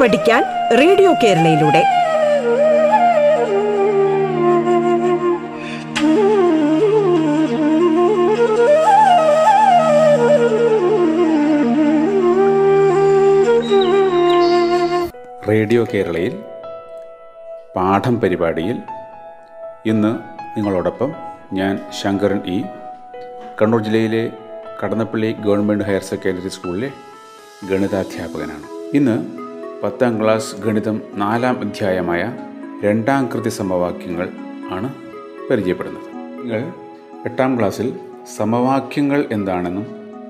പഠിക്കാൻ radio കേരളയിലൂടെ. Radio കേരളയിൽ പാഠം പരിപാടിയിൽ ഇന്ന് നിങ്ങളോടൊപ്പം ഞാൻ ശങ്കരൻ ഇ. കണ്ണൂർ ജില്ലയിലെ കടന്നപ്പള്ളി ഗവൺമെൻറ് ഹയർ സെക്കൻഡറി സ്കൂളിലെ ഗണിതാധ്യാപകനാണ്. ഇന്ന് 10ാം ക്ലാസ് ഗണിതം 4ാം അധ്യായമായ 2ാം കൃതി സമവാക്യങ്ങൾ ആണ് പരിചയപ്പെടുന്നത്. നിങ്ങൾ 8ാം ക്ലാസ്സിൽ സമവാക്യങ്ങൾ എന്താണെന്നും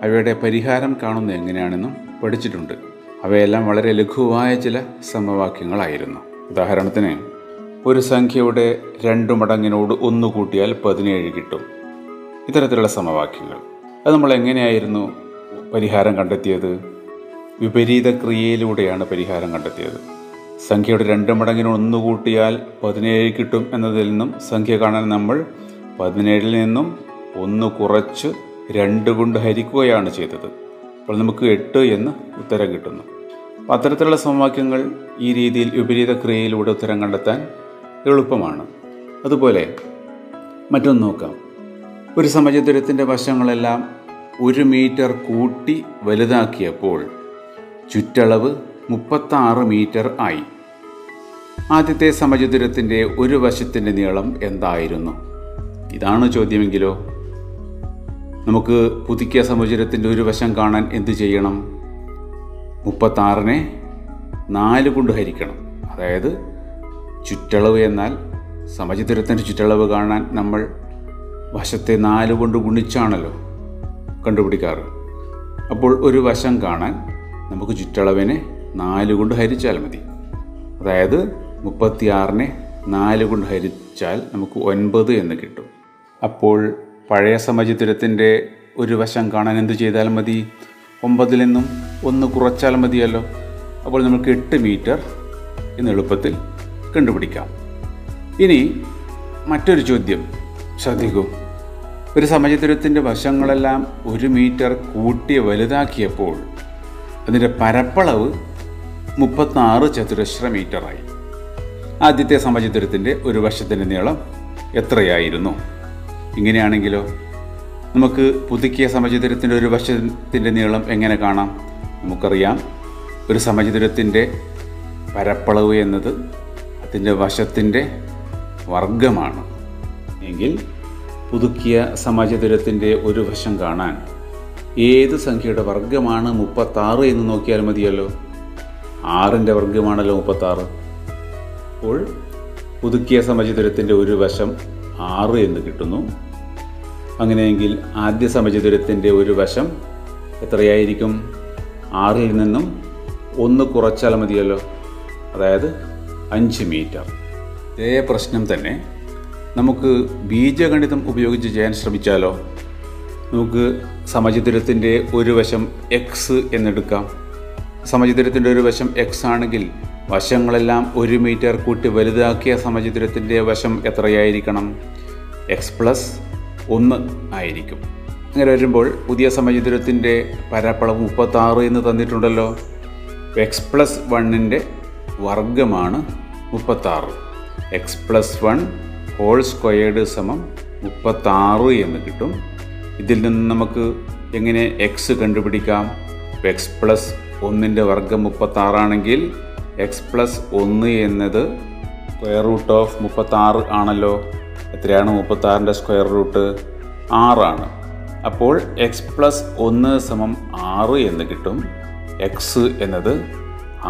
അവയുടെ പരിഹാരം കാണുന്നത് എങ്ങനെയാണെന്നും പഠിച്ചിട്ടുണ്ട്. അവയെല്ലാം വളരെ ലഘുവായ ചില സമവാക്യങ്ങളായിരുന്നു. ഉദാഹരണത്തിന്, ഒരു സംഖ്യയുടെ 2 മടങ്ങിനോട് 1 കൂട്ടിയാൽ 17 കിട്ടും. ഇത്തരത്തിലുള്ള സമവാക്യങ്ങൾ. അത് നമ്മൾ എങ്ങനെയായിരുന്നു പരിഹാരം കണ്ടെത്തിയത്? വിപരീത ക്രിയയിലൂടെയാണ് പരിഹാരം കണ്ടെത്തിയത്. സംഖ്യയുടെ 2 മടങ്ങിന് 1 കൂട്ടിയാൽ 17 കിട്ടും എന്നതിൽ നിന്നും സംഖ്യ കാണാൻ നമ്മൾ 17-ൽ നിന്നും 1 കുറച്ച് 2 കൊണ്ട് ഹരിക്കുകയാണ് ചെയ്തത്. അപ്പോൾ നമുക്ക് 8 എന്ന് ഉത്തരം കിട്ടുന്നു. അപ്പോൾ അത്തരത്തിലുള്ള സമവാക്യങ്ങൾ ഈ രീതിയിൽ വിപരീത ക്രിയയിലൂടെ ഉത്തരം കണ്ടെത്താൻ എളുപ്പമാണ്. അതുപോലെ മറ്റൊന്ന് നോക്കാം. ഒരു സമചതുരത്തിൻ്റെ വശങ്ങളെല്ലാം 1 മീറ്റർ കൂട്ടി വലുതാക്കിയപ്പോൾ ചുറ്റളവ് 36 മീറ്റർ ആയി. ആദ്യത്തെ സമചതുരത്തിൻ്റെ ഒരു വശത്തിൻ്റെ നീളം എന്തായിരുന്നു? ഇതാണ് ചോദ്യമെങ്കിലോ നമുക്ക് പുതുക്കിയ സമചതുരത്തിൻ്റെ ഒരു വശം കാണാൻ എന്ത് ചെയ്യണം? 36-നെ 4 കൊണ്ട് ഹരിക്കണം. അതായത് ചുറ്റളവ് എന്നാൽ സമചതുരത്തിൻ്റെ ചുറ്റളവ് കാണാൻ നമ്മൾ വശത്തെ 4 കൊണ്ട് ഗുണിച്ചാണല്ലോ കണ്ടുപിടിക്കാറ്. അപ്പോൾ ഒരു വശം കാണാൻ നമുക്ക് ചുറ്റളവിനെ 4 കൊണ്ട് ഹരിച്ചാൽ മതി. അതായത് 36-നെ 4 കൊണ്ട് ഹരിച്ചാൽ നമുക്ക് 9 എന്ന് കിട്ടും. അപ്പോൾ പഴയ സമചിത്രത്തിൻ്റെ ഒരു വശം കാണാൻ എന്ത് ചെയ്താൽ മതി? 9-ൽ നിന്നും 1 കുറച്ചാൽ മതിയല്ലോ. അപ്പോൾ നമുക്ക് 8 മീറ്റർ എന്ന് എളുപ്പത്തിൽ കണ്ടുപിടിക്കാം. ഇനി മറ്റൊരു ചോദ്യം ശ്രദ്ധിക്കൂ. ഒരു സമചിത്രത്തിൻ്റെ വശങ്ങളെല്ലാം 1 മീറ്റർ കൂട്ടി വലുതാക്കിയപ്പോൾ അതിൻ്റെ പരപ്പളവ് 36 ചതുരശ്ര മീറ്ററായി. ആദ്യത്തെ സമചതുരത്തിൻ്റെ ഒരു വശത്തിൻ്റെ നീളം എത്രയായിരുന്നു? ഇങ്ങനെയാണെങ്കിലോ നമുക്ക് പുതുക്കിയ സമചതുരത്തിൻ്റെ ഒരു വശത്തിൻ്റെ നീളം എങ്ങനെ കാണാം? നമുക്കറിയാം, ഒരു സമചതുരത്തിൻ്റെ പരപ്പളവ് എന്നത് അതിൻ്റെ വശത്തിൻ്റെ വർഗമാണ് എങ്കിൽ പുതുക്കിയ സമചതുരത്തിൻ്റെ ഒരു വശം കാണാൻ ഏത് സംഖ്യയുടെ വർഗ്ഗമാണ് 36 എന്ന് നോക്കിയാൽ മതിയല്ലോ. 6-ൻ്റെ വർഗ്ഗമാണല്ലോ 36. അപ്പോൾ പുതുക്കിയ സമചതുരത്തിൻ്റെ ഒരു വശം 6 എന്ന് കിട്ടുന്നു. അങ്ങനെയെങ്കിൽ ആദ്യ സമചതുരത്തിൻ്റെ ഒരു വശം എത്രയായിരിക്കും? 6-ൽ നിന്നും 1 കുറച്ചാൽ മതിയല്ലോ. അതായത് 5 മീറ്റർ. ഇതേ പ്രശ്നം തന്നെ നമുക്ക് ബീജഗണിതം ഉപയോഗിച്ച് ചെയ്യാൻ ശ്രമിച്ചാലോ. നമുക്ക് സമചതുരത്തിൻ്റെ ഒരു വശം എക്സ് എന്നെടുക്കാം. സമചതുരത്തിൻ്റെ ഒരു വശം എക്സ് ആണെങ്കിൽ വശങ്ങളെല്ലാം 1 മീറ്റർ കൂട്ടി വലുതാക്കിയ സമചതുരത്തിൻ്റെ വശം എത്രയായിരിക്കണം? x+1 ആയിരിക്കും. അങ്ങനെ വരുമ്പോൾ പുതിയ സമചതുരത്തിൻ്റെ പരപ്പളവ് 36 എന്ന് തന്നിട്ടുണ്ടല്ലോ. x+1-ൻ്റെ വർഗ്ഗമാണ് 36. x+1² = 36 എന്ന് കിട്ടും. ഇതിൽ നിന്ന് നമുക്ക് എങ്ങനെ എക്സ് കണ്ടുപിടിക്കാം? x+1-ൻ്റെ വർഗ്ഗം 36 ആണെങ്കിൽ x+1 എന്നത് √ 36 ആണല്ലോ. എത്രയാണ് 36-ൻ്റെ സ്ക്വയർ റൂട്ട്? 6 ആണ്. അപ്പോൾ x+1 = 6 എന്ന് കിട്ടും. എക്സ് എന്നത്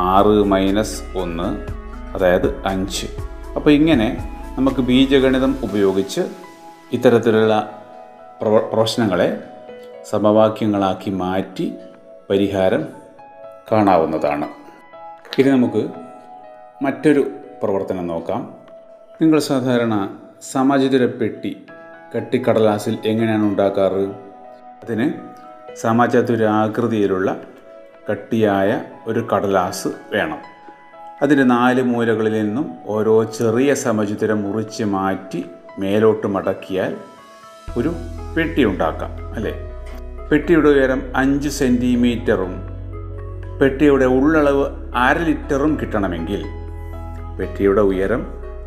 6 - 1 അതായത് 5. അപ്പോൾ ഇങ്ങനെ നമുക്ക് ബീജഗണിതം ഉപയോഗിച്ച് ഇത്തരത്തിലുള്ള പ്രശ്നങ്ങളെ സമവാക്യങ്ങളാക്കി മാറ്റി പരിഹാരം കാണാവുന്നതാണ്. ഇനി നമുക്ക് മറ്റൊരു പ്രവർത്തനം നോക്കാം. നിങ്ങൾ സാധാരണ സമചതുരപ്പെട്ടി കട്ടിക്കടലാസിൽ എങ്ങനെയാണ് ഉണ്ടാക്കാറ്? അതിന് സമചതുരാകൃതിയിലുള്ള കട്ടിയായ ഒരു കടലാസ് വേണം. അതിൻ്റെ 4 മൂലകളിൽ നിന്നും ഓരോ ചെറിയ സമചതുരം മുറിച്ച് മാറ്റി മേലോട്ട് മടക്കിയാൽ ഒരു പെട്ടി ഉണ്ടാക്കാം, അല്ലേ? പെട്ടിയുടെ ഉയരം 5 സെൻറ്റിമീറ്ററും പെട്ടിയുടെ ഉള്ളളവ് 1.5 ലിറ്ററും കിട്ടണമെങ്കിൽ പെട്ടിയുടെ ഉയരം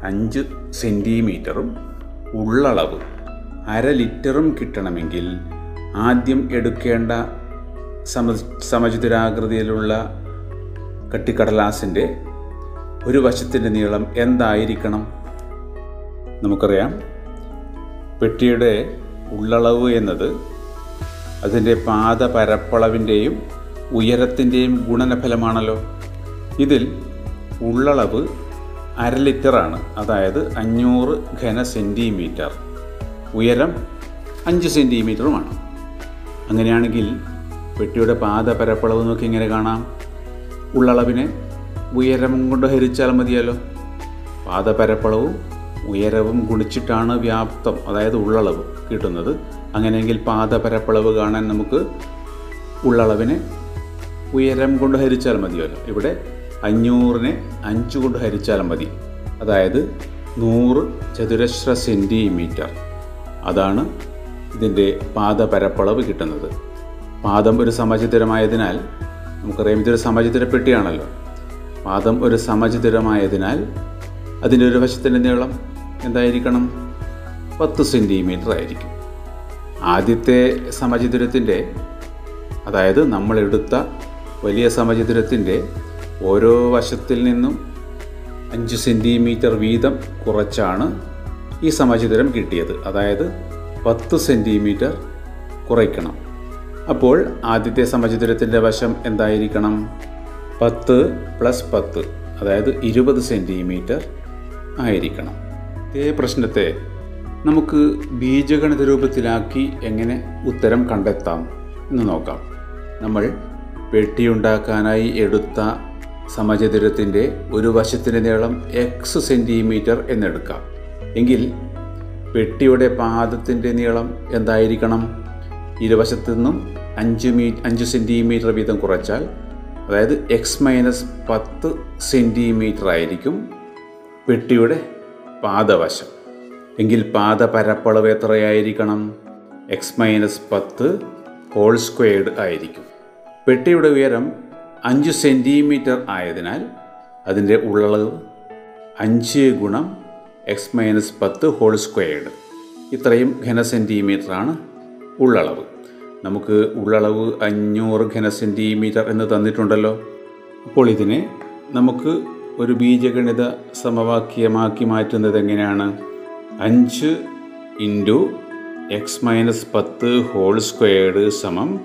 5 സെൻറ്റിമീറ്ററും ഉള്ളളവ് 1.5 ലിറ്ററും കിട്ടണമെങ്കിൽ ആദ്യം എടുക്കേണ്ട സമചതുരാകൃതിയിലുള്ള കട്ടിക്കടലാസിൻ്റെ ഒരു വശത്തിൻ്റെ നീളം എന്തായിരിക്കണം? നമുക്കറിയാം പെട്ടിയുടെ ഉള്ളളവ് എന്നത് അതിൻ്റെ പാദ പരപ്പളവിൻ്റെയും ഉയരത്തിൻ്റെയും ഗുണനഫലമാണല്ലോ. ഇതിൽ ഉള്ളളവ് 1.5 ലിറ്ററാണ്, അതായത് 500 ഘന സെൻറ്റിമീറ്റർ, ഉയരം 5 സെൻറ്റിമീറ്ററുമാണ്. അങ്ങനെയാണെങ്കിൽ പെട്ടിയുടെ പാദ പരപ്പളവ് നോക്കി ഇങ്ങനെ കാണാം. ഉള്ളളവിനെ ഉയരം കൊണ്ട് ഹരിച്ചാൽ മതിയല്ലോ. പാദപരപ്പളവും ഉയരവും ഗുണിച്ചിട്ടാണ് വ്യാപ്തം, അതായത് ഉള്ളളവ് കിട്ടുന്നത്. അങ്ങനെയെങ്കിൽ പാദപരപ്പളവ് കാണാൻ നമുക്ക് ഉള്ളളവിനെ ഉയരം കൊണ്ട് ഹരിച്ചാൽ മതിയല്ലോ. ഇവിടെ 500നെ 5 കൊണ്ട് ഹരിച്ചാൽ മതി, അതായത് 100 ചതുരശ്ര സെൻറ്റിമീറ്റർ. അതാണ് ഇതിൻ്റെ പാദപരപ്പളവ് കിട്ടുന്നത്. പാദം ഒരു സമചിതരമായതിനാൽ നമുക്കറിയാം ഇതൊരു സമചിതരപ്പെട്ടിയാണല്ലോ. പാദം ഒരു സമചിതരമായതിനാൽ അതിൻ്റെ ഒരു വശത്തിൻ്റെ നീളം എന്തായിരിക്കണം? 10 സെൻറ്റിമീറ്റർ ആയിരിക്കും. ആദ്യത്തെ സമചിതരത്തിൻ്റെ, അതായത് നമ്മളെടുത്ത വലിയ സമചിതരത്തിൻ്റെ ഓരോ വശത്തിൽ നിന്നും 5 സെൻറ്റിമീറ്റർ വീതം കുറച്ചാണ് ഈ സമചിതരം കിട്ടിയത്, അതായത് 10 സെൻറ്റിമീറ്റർ കുറയ്ക്കണം. അപ്പോൾ ആദ്യത്തെ സമചിതരത്തിൻ്റെ വശം എന്തായിരിക്കണം? 10 + 10, അതായത് 20 സെൻറ്റിമീറ്റർ ആയിരിക്കണം. ഇതേ പ്രശ്നത്തെ നമുക്ക് ബീജഗണിത രൂപത്തിലാക്കി എങ്ങനെ ഉത്തരം കണ്ടെത്താം എന്ന് നോക്കാം. നമ്മൾ പെട്ടിയുണ്ടാക്കാനായി എടുത്ത സമചതുരത്തിൻ്റെ ഒരു വശത്തിൻ്റെ നീളം x സെൻറ്റിമീറ്റർ എന്നെടുക്കാം. എങ്കിൽ പെട്ടിയുടെ പാദത്തിൻ്റെ നീളം എന്തായിരിക്കണം? ഇരുവശത്തു നിന്നും 5 സെൻറ്റിമീറ്റർ വീതം കുറച്ചാൽ, അതായത് x - 10 സെൻറ്റിമീറ്റർ ആയിരിക്കും പെട്ടിയുടെ പാദവശം. എങ്കിൽ പാദപരപ്പളവ് എത്രയായിരിക്കണം? x - 10 ഹോൾ സ്ക്വയർഡ് ആയിരിക്കും. പെട്ടിയുടെ ഉയരം 5 സെൻറ്റിമീറ്റർ ആയതിനാൽ അതിൻ്റെ ഉള്ളളവ് 5 × x - 10 ഹോൾ സ്ക്വയർഡ്, ഇത്രയും ഘനസെൻറ്റിമീറ്ററാണ് ഉള്ളളവ്. നമുക്ക് ഉള്ളളവ് 500 ഘന സെൻറ്റിമീറ്റർ എന്ന് തന്നിട്ടുണ്ടല്ലോ. അപ്പോൾ ഇതിനെ നമുക്ക് ഒരു ബീജഗണിത സമവാക്യമാക്കി മാറ്റുന്നത് എങ്ങനെയാണ്? 5 × x - 10 ഹോൾ സ്ക്വയർഡ് =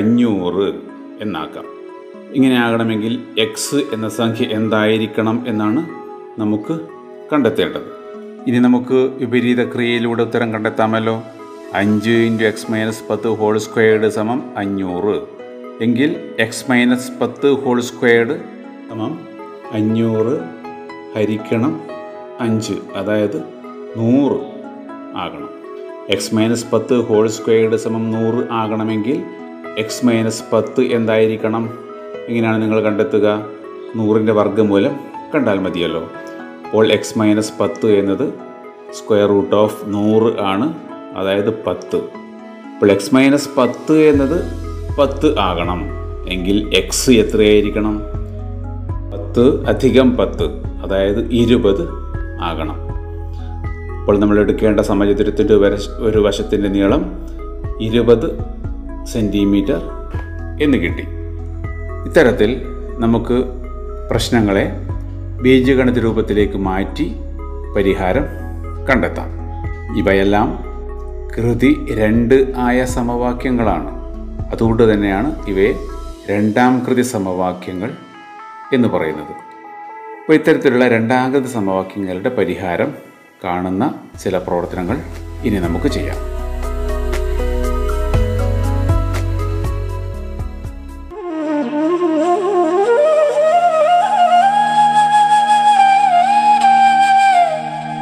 500 എന്നാക്കാം. ഇങ്ങനെ ആകണമെങ്കിൽ എക്സ് എന്ന സംഖ്യ എന്തായിരിക്കണം എന്നാണ് നമുക്ക് കണ്ടെത്തേണ്ടത്. ഇനി നമുക്ക് വിപരീത ക്രിയയിലൂടെ ഉത്തരം കണ്ടെത്താമല്ലോ. 5 × x - 10 ഹോൾ സ്ക്വയർഡ് = 500. എങ്കിൽ x - 10 ഹോൾ സ്ക്വയർഡ് = 500 ഹരിക്കണം 5, അതായത് 100 ആകണം. x - 10 ഹോൾ സ്ക്വയർഡ് = 100 ആകണമെങ്കിൽ x - 10 എന്തായിരിക്കണം? എങ്ങനെയാണ് നിങ്ങൾ കണ്ടെത്തുക? 100ൻ്റെ വർഗ്ഗമൂലം കണ്ടാൽ മതിയല്ലോ. അപ്പോൾ x - 10 എന്നത് square root of 100 ആണ്, അതായത് 10. അപ്പോൾ x - 10 എന്നത് 10 ആകണം. എങ്കിൽ എക്സ് എത്രയായിരിക്കണം? 10 + 10, അതായത് 20 ആകണം. അപ്പോൾ നമ്മൾ എടുക്കേണ്ട സമചതുരത്തിൻ്റെ ഒരു വശത്തിൻ്റെ നീളം 20 സെൻറ്റിമീറ്റർ എന്ന് കിട്ടി. ഇത്തരത്തിൽ നമുക്ക് പ്രശ്നങ്ങളെ ബീജഗണിത രൂപത്തിലേക്ക് മാറ്റി പരിഹാരം കണ്ടെത്താം. ഇവയെല്ലാം കൃതി 2 ആയ സമവാക്യങ്ങളാണ്. അതുകൊണ്ട് തന്നെയാണ് ഇവയെ 2ാം കൃതി സമവാക്യങ്ങൾ എന്ന് പറയുന്നത്. അപ്പോൾ ഇത്തരത്തിലുള്ള 2ാം കൃതി സമവാക്യങ്ങളുടെ പരിഹാരം കാണുന്ന ചില പ്രവർത്തനങ്ങൾ ഇനി നമുക്ക് ചെയ്യാം.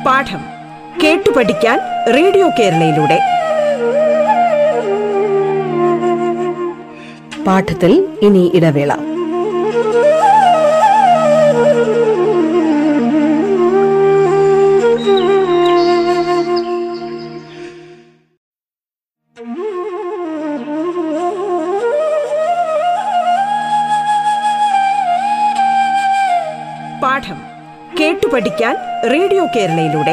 പാഠം കേട്ടു പഠിക്കാൻ റേഡിയോ കേരളയിലൂടെ പാഠത്തിൽ ഇനി ഇടവേള. പഠിക്കാൻ റേഡിയോ കേരളയിലൂടെ.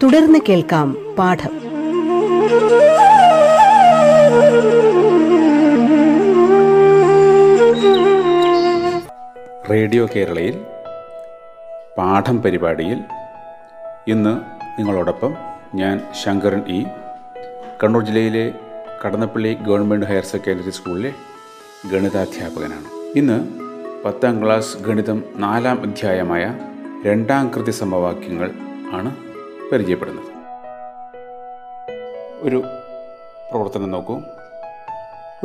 തുടർന്ന് കേൾക്കാം പാഠം. റേഡിയോ കേരളയിൽ പാഠം പരിപാടിയിൽ ഇന്ന് നിങ്ങളോടൊപ്പം ഞാൻ ശങ്കരൻ ഇ. കണ്ണൂർ ജില്ലയിലെ കടന്നപ്പള്ളി ഗവൺമെൻറ് ഹയർ സെക്കൻഡറി സ്കൂളിലെ ഗണിതാധ്യാപകനാണ്. ഇന്ന് 10th ക്ലാസ് ഗണിതം 4th അധ്യായമായ 2nd കൃതി സമവാക്യങ്ങൾ ആണ് പരിചയപ്പെടുന്നത്. ഒരു പ്രവർത്തനം നോക്കൂ.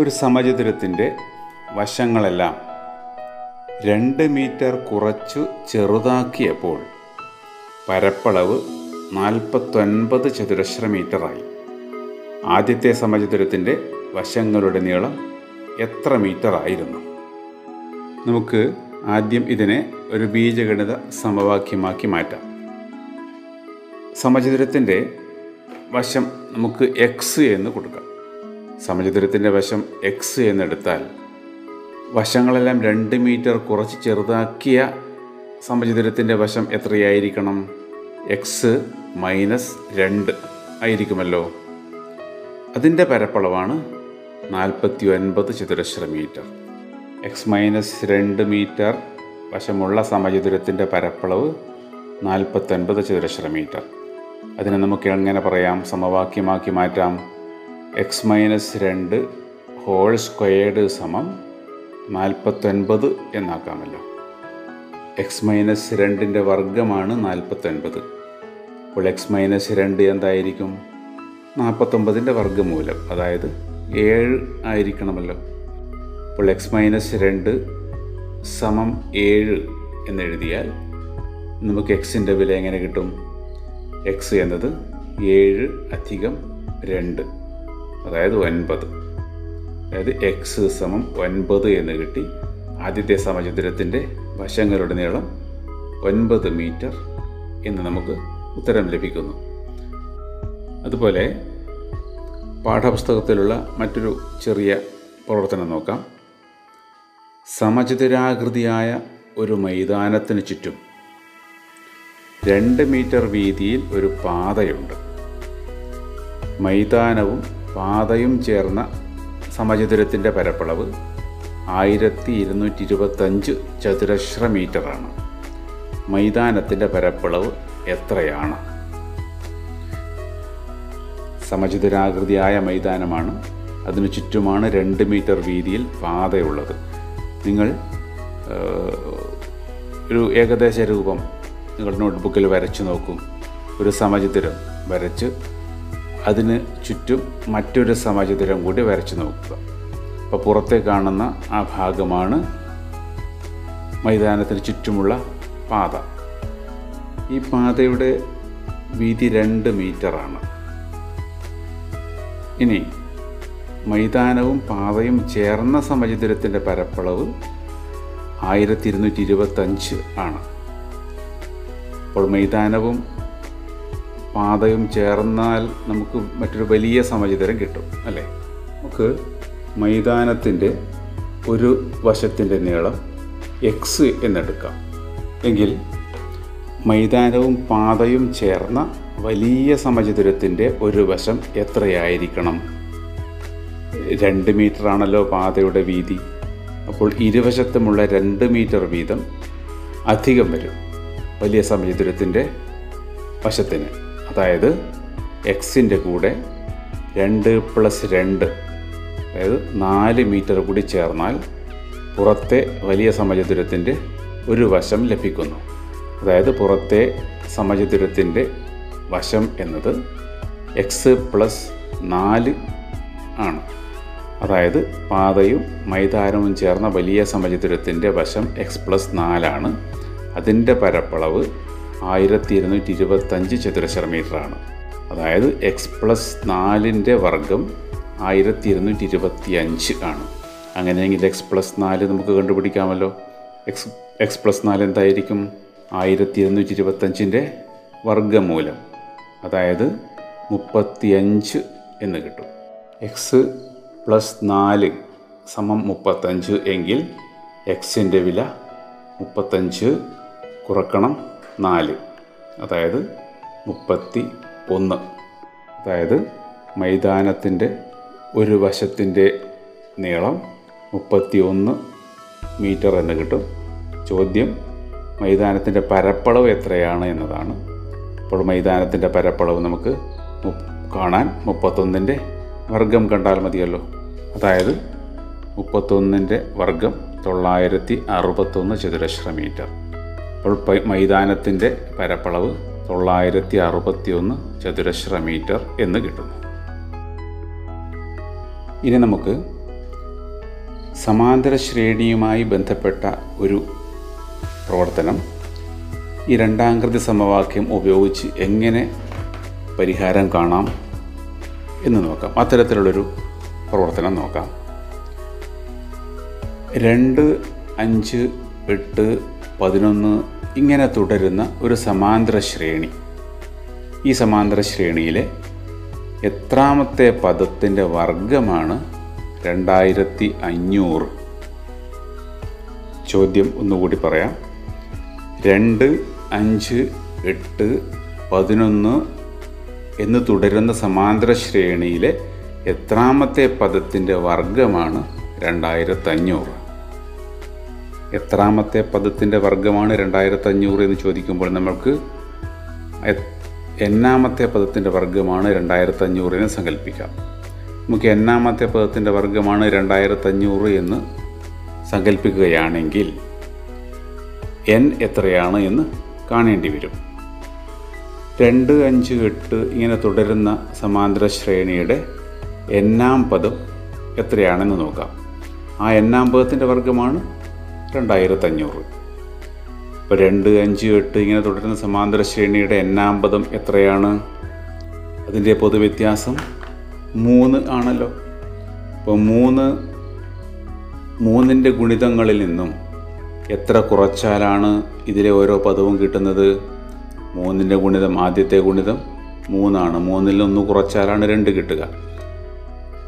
ഒരു സമചതുരത്തിൻ്റെ വശങ്ങളെല്ലാം 2 മീറ്റർ കുറച്ചു ചെറുതാക്കിയപ്പോൾ പരപ്പളവ് 49 ചതുരശ്ര മീറ്ററായി. ആദ്യത്തെ സമചതുരത്തിൻ്റെ വശങ്ങളുടെ നീളം എത്ര മീറ്റർ ആയിരുന്നു? നമുക്ക് ആദ്യം ഇതിനെ ഒരു ബീജഗണിത സമവാക്യമാക്കി മാറ്റാം. സമചതുരത്തിൻ്റെ വശം നമുക്ക് എക്സ് എന്ന് കൊടുക്കാം. സമചതുരത്തിൻ്റെ വശം എക്സ് എന്നെടുത്താൽ വശങ്ങളെല്ലാം 2 മീറ്റർ കുറച്ച് ചെറുതാക്കിയ സമചതുരത്തിൻ്റെ വശം എത്രയായിരിക്കണം? എക്സ് -2 ആയിരിക്കുമല്ലോ. അതിൻ്റെ പരപ്പളവാണ് 49 ചതുരശ്ര മീറ്റർ. എക്സ് -2 മീറ്റർ വശമുള്ള സമചതുരത്തിൻ്റെ പരപ്പളവ് 49 ചതുരശ്ര മീറ്റർ. അതിനെ നമുക്ക് എങ്ങനെ പറയാം? സമവാക്യമാക്കി മാറ്റാം. എക്സ് -2 ² 49 എന്നാക്കാമല്ലോ. എക്സ് -2ൻ്റെ വർഗ്ഗമാണ് 49. അപ്പോൾ എക്സ് -2 എന്തായിരിക്കും? 49ൻ്റെ വർഗ്ഗമൂലം, അതായത് 7 ആയിരിക്കണമല്ലോ. അപ്പോൾ എക്സ് -2 7 എന്നെഴുതിയാൽ നമുക്ക് എക്സിൻ്റെ വില എങ്ങനെ കിട്ടും? എക്സ് എന്നത് 7 + 2, അതായത് 9. അതായത് എക്സ് = 9 എന്ന് കിട്ടി. ആദ്യത്തെ സമചതുരത്തിൻ്റെ വശങ്ങളുടെ നീളം 9 മീറ്റർ എന്ന് നമുക്ക് ഉത്തരം ലഭിക്കുന്നു. അതുപോലെ പാഠപുസ്തകത്തിലുള്ള മറ്റൊരു ചെറിയ പ്രവർത്തനം നോക്കാം. സമചതുരാകൃതിയായ ഒരു മൈതാനത്തിന് ചുറ്റും 2 മീറ്റർ വീതിയിൽ ഒരു പാതയുണ്ട്. മൈതാനവും പാതയും ചേർന്ന സമചതുരത്തിൻ്റെ പരപ്പളവ് 1225 ചതുരശ്ര മീറ്ററാണ്. മൈതാനത്തിൻ്റെ പരപ്പളവ് എത്രയാണ്? സമചതുരാകൃതിയായ മൈതാനമാണ്, അതിനു ചുറ്റുമാണ് 2 മീറ്റർ വീതിയിൽ പാതയുള്ളത്. നിങ്ങൾ ഒരു ഏകദേശ രൂപം നിങ്ങളുടെ നോട്ട്ബുക്കിൽ വരച്ചു നോക്കും. ഒരു സമചതുരം വരച്ച് അതിന് ചുറ്റും മറ്റൊരു സമചതുരം കൂടി വരച്ചു നോക്കുക. അപ്പോൾ പുറത്തെ കാണുന്ന ആ ഭാഗമാണ് മൈതാനത്തിന് ചുറ്റുമുള്ള പാത. ഈ പാതയുടെ വീതി 2 മീറ്ററാണ്. ഇനി മൈതാനവും പാതയും ചേർന്ന സമചതുരത്തിൻ്റെ പരപ്പളവ് 1225 ആണ്. അപ്പോൾ മൈതാനവും പാതയും ചേർന്നാൽ നമുക്ക് മറ്റൊരു വലിയ സമചതുരം കിട്ടും അല്ലേ. നമുക്ക് മൈതാനത്തിൻ്റെ ഒരു വശത്തിൻ്റെ നീളം എക്സ് എന്നെടുക്കാം. എങ്കിൽ മൈതാനവും പാതയും ചേർന്ന വലിയ സമചതുരത്തിൻ്റെ ഒരു വശം എത്രയായിരിക്കണം? 2 മീറ്ററാണല്ലോ പാതയുടെ വീതി. അപ്പോൾ ഇരുവശത്തുമുള്ള 2 മീറ്റർ വീതം അധികം വരും വലിയ സമചതുരത്തിൻ്റെ വശത്തിന്. അതായത് എക്സിൻ്റെ കൂടെ 2 + 2, അതായത് 4 മീറ്റർ കൂടി ചേർന്നാൽ പുറത്തെ വലിയ സമചതുരത്തിൻ്റെ ഒരു വശം ലഭിക്കുന്നു. അതായത് പുറത്തെ സമചതുരത്തിൻ്റെ വശം എന്നത് എക്സ് + 4 ആണ്. അതായത് പാതയും മൈതാനവും ചേർന്ന വലിയ സമചതുരത്തിൻ്റെ വശം എക്സ് + 4 ആണ്. അതിൻ്റെ പരപ്പളവ് 1225 ചതുരശ്ര മീറ്ററാണ്. അതായത് എക്സ് + 4ൻ്റെ വർഗ്ഗം 1225 ആണ്. അങ്ങനെയെങ്കിൽ എക്സ് + 4 നമുക്ക് കണ്ടുപിടിക്കാമല്ലോ. എക്സ് + 4 എന്തായിരിക്കും? 1225ൻ്റെ വർഗ്ഗമൂലം, അതായത് 35 എന്ന് കിട്ടും. എക്സ് + 4 = 35 എങ്കിൽ എക്സിൻ്റെ വില 35 കുറക്കണം 4, അതായത് 31. അതായത് മൈതാനത്തിൻ്റെ ഒരു വശത്തിൻ്റെ നീളം 31 മീറ്റർ എന്ന് കിട്ടും. ചോദ്യം മൈതാനത്തിൻ്റെ പരപ്പളവ് എത്രയാണ് എന്നതാണ്. അപ്പോൾ മൈതാനത്തിൻ്റെ പരപ്പളവ് നമുക്ക് കാണാൻ 31ന്റെ വർഗം കണ്ടാൽ മതിയല്ലോ. അതായത് 31ന്റെ വർഗം 961 ചതുരശ്ര മീറ്റർ. അപ്പോൾ മൈതാനത്തിൻ്റെ പരപ്പളവ് 961 ചതുരശ്ര മീറ്റർ എന്ന് കിട്ടുന്നു. ഇനി നമുക്ക് സമാന്തര ശ്രേണിയുമായി ബന്ധപ്പെട്ട ഒരു പ്രവർത്തനം ഈ രണ്ടാംകൃതി സമവാക്യം ഉപയോഗിച്ച് എങ്ങനെ പരിഹാരം കാണാം എന്ന് നോക്കാം. അത്തരത്തിലുള്ളൊരു പ്രവർത്തനം നോക്കാം. 2, 5, 8, 11 ഇങ്ങനെ തുടരുന്ന ഒരു സമാന്തര ശ്രേണി. ഈ സമാന്തര ശ്രേണിയിലെ എത്രാമത്തെ പദത്തിൻ്റെ വർഗമാണ് 2500? ചോദ്യം ഒന്നുകൂടി പറയാം. 2, 5, 8, 11 എന്ന് തുടരുന്ന സമാന്തര ശ്രേണിയിലെ എത്രാമത്തെ പദത്തിൻ്റെ വർഗമാണ് 2500? എത്രാമത്തെ പദത്തിൻ്റെ വർഗമാണ് 2500 എന്ന് ചോദിക്കുമ്പോൾ നമ്മൾക്ക് എണ്ണാമത്തെ പദത്തിൻ്റെ വർഗമാണ് 2500 എന്ന് സങ്കല്പിക്കാം. നമുക്ക് എണ്ണാമത്തെ പദത്തിൻ്റെ വർഗമാണ് 2500 എന്ന് സങ്കല്പിക്കുകയാണെങ്കിൽ n എത്രയാണ് എന്ന് കാണേണ്ടി വരും. 2, 5, 8 ഇങ്ങനെ തുടരുന്ന സമാന്തര ശ്രേണിയുടെ എന്നാം പദം എത്രയാണെന്ന് നോക്കാം. ആ എന്നാം പദത്തിൻ്റെ വർഗമാണ് 2500. ഇപ്പോൾ 2, 5, 8 ഇങ്ങനെ തുടരുന്ന സമാന്തര ശ്രേണിയുടെ എന്നാം പദം എത്രയാണ്? അതിൻ്റെ പൊതുവ്യത്യാസം 3 ആണല്ലോ. അപ്പോൾ 3 3ൻ്റെ ഗുണിതങ്ങളിൽ നിന്നും എത്ര കുറച്ചാലാണ് ഇതിലെ ഓരോ പദവും കിട്ടുന്നത്? 3ൻ്റെ ഗുണിതം, ആദ്യത്തെ ഗുണിതം 3ആണ്. 3ൽ 1 കുറച്ചാലാണ് 2 കിട്ടുക.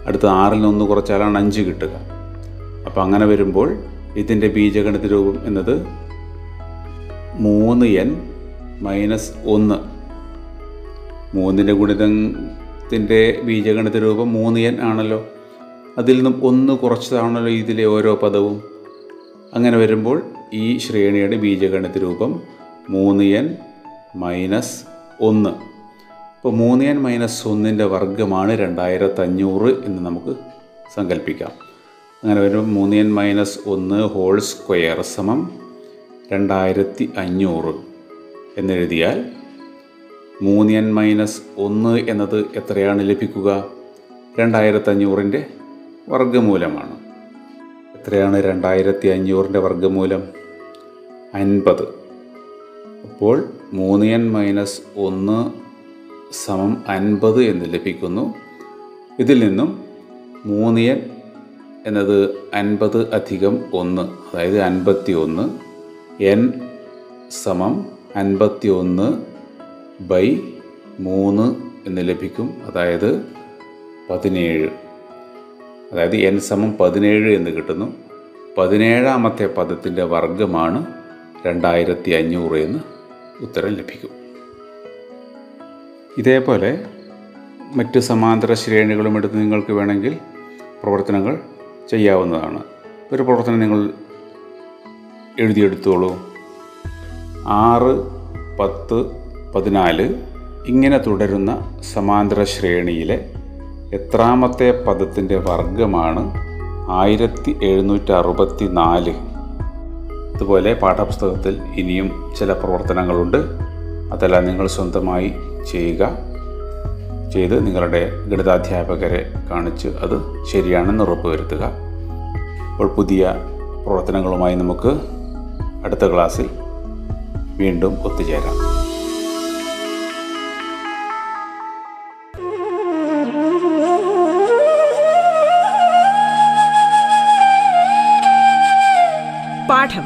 അടുത്ത 6ൽ 1 കുറച്ചാലാണ് 5 കിട്ടുക. അപ്പോൾ അങ്ങനെ വരുമ്പോൾ ഇതിൻ്റെ ബീജഗണിത രൂപം എന്നത് 3n - 1. 3ൻ്റെ ഗുണിതത്തിൻ്റെ ബീജഗണിത രൂപം 3n ആണല്ലോ. അതിൽ നിന്നും 1 കുറച്ചതാണല്ലോ ഇതിലെ ഓരോ പദവും. അങ്ങനെ വരുമ്പോൾ ഈ ശ്രേണിയുടെ ബീജഗണിത രൂപം 3n - 1. അപ്പോൾ 3n - 1ൻ്റെ വർഗ്ഗമാണ് 2500 എന്ന് നമുക്ക് സങ്കല്പിക്കാം. അങ്ങനെ വരുമ്പോൾ 3n - 1² = 2500 എന്നെഴുതിയാൽ 3n - 1 എന്നത് എത്രയാണ് ലഭിക്കുക? 2500ന്റെ വർഗ്ഗമൂലമാണ്. എത്രയാണ് 2500ന്റെ വർഗ്ഗമൂലം? 50. അപ്പോൾ 3n - 1 = 50 എന്ന് ലഭിക്കുന്നു. ഇതിൽ നിന്നും 3n എന്നത് 50 + 1, അതായത് 51. n = 51/3 എന്ന് ലഭിക്കും, അതായത് 17. അതായത് n = 17 എന്ന് കിട്ടുന്നു. 17ാമത്തെ പദത്തിൻ്റെ വർഗ്ഗമാണ് 2500 എന്ന് ഉത്തരം ലഭിക്കും. ഇതേപോലെ മറ്റ് സമാന്തര ശ്രേണികളും എടുത്ത് നിങ്ങൾക്ക് വേണമെങ്കിൽ പ്രവർത്തനങ്ങൾ ചെയ്യാവുന്നതാണ്. ഒരു പ്രവർത്തനം നിങ്ങൾ എഴുതിയെടുത്തോളൂ. 6, 10, 14 ഇങ്ങനെ തുടരുന്ന സമാന്തര ശ്രേണിയിലെ എത്രാമത്തെ പദത്തിൻ്റെ വർഗ്ഗമാണ് 1764? അതുപോലെ പാഠപുസ്തകത്തിൽ ഇനിയും ചില പ്രവർത്തനങ്ങളുണ്ട്. അതെല്ലാം നിങ്ങൾ സ്വന്തമായി ചെയ്ത് നിങ്ങളുടെ ഗണിതാധ്യാപകരെ കാണിച്ച് അത് ശരിയാണെന്ന് ഉറപ്പുവരുത്തുക. അപ്പോൾ പുതിയ പ്രവർത്തനങ്ങളുമായി നമുക്ക് അടുത്ത ക്ലാസ്സിൽ വീണ്ടും ഒത്തുചേരാം. പാഠം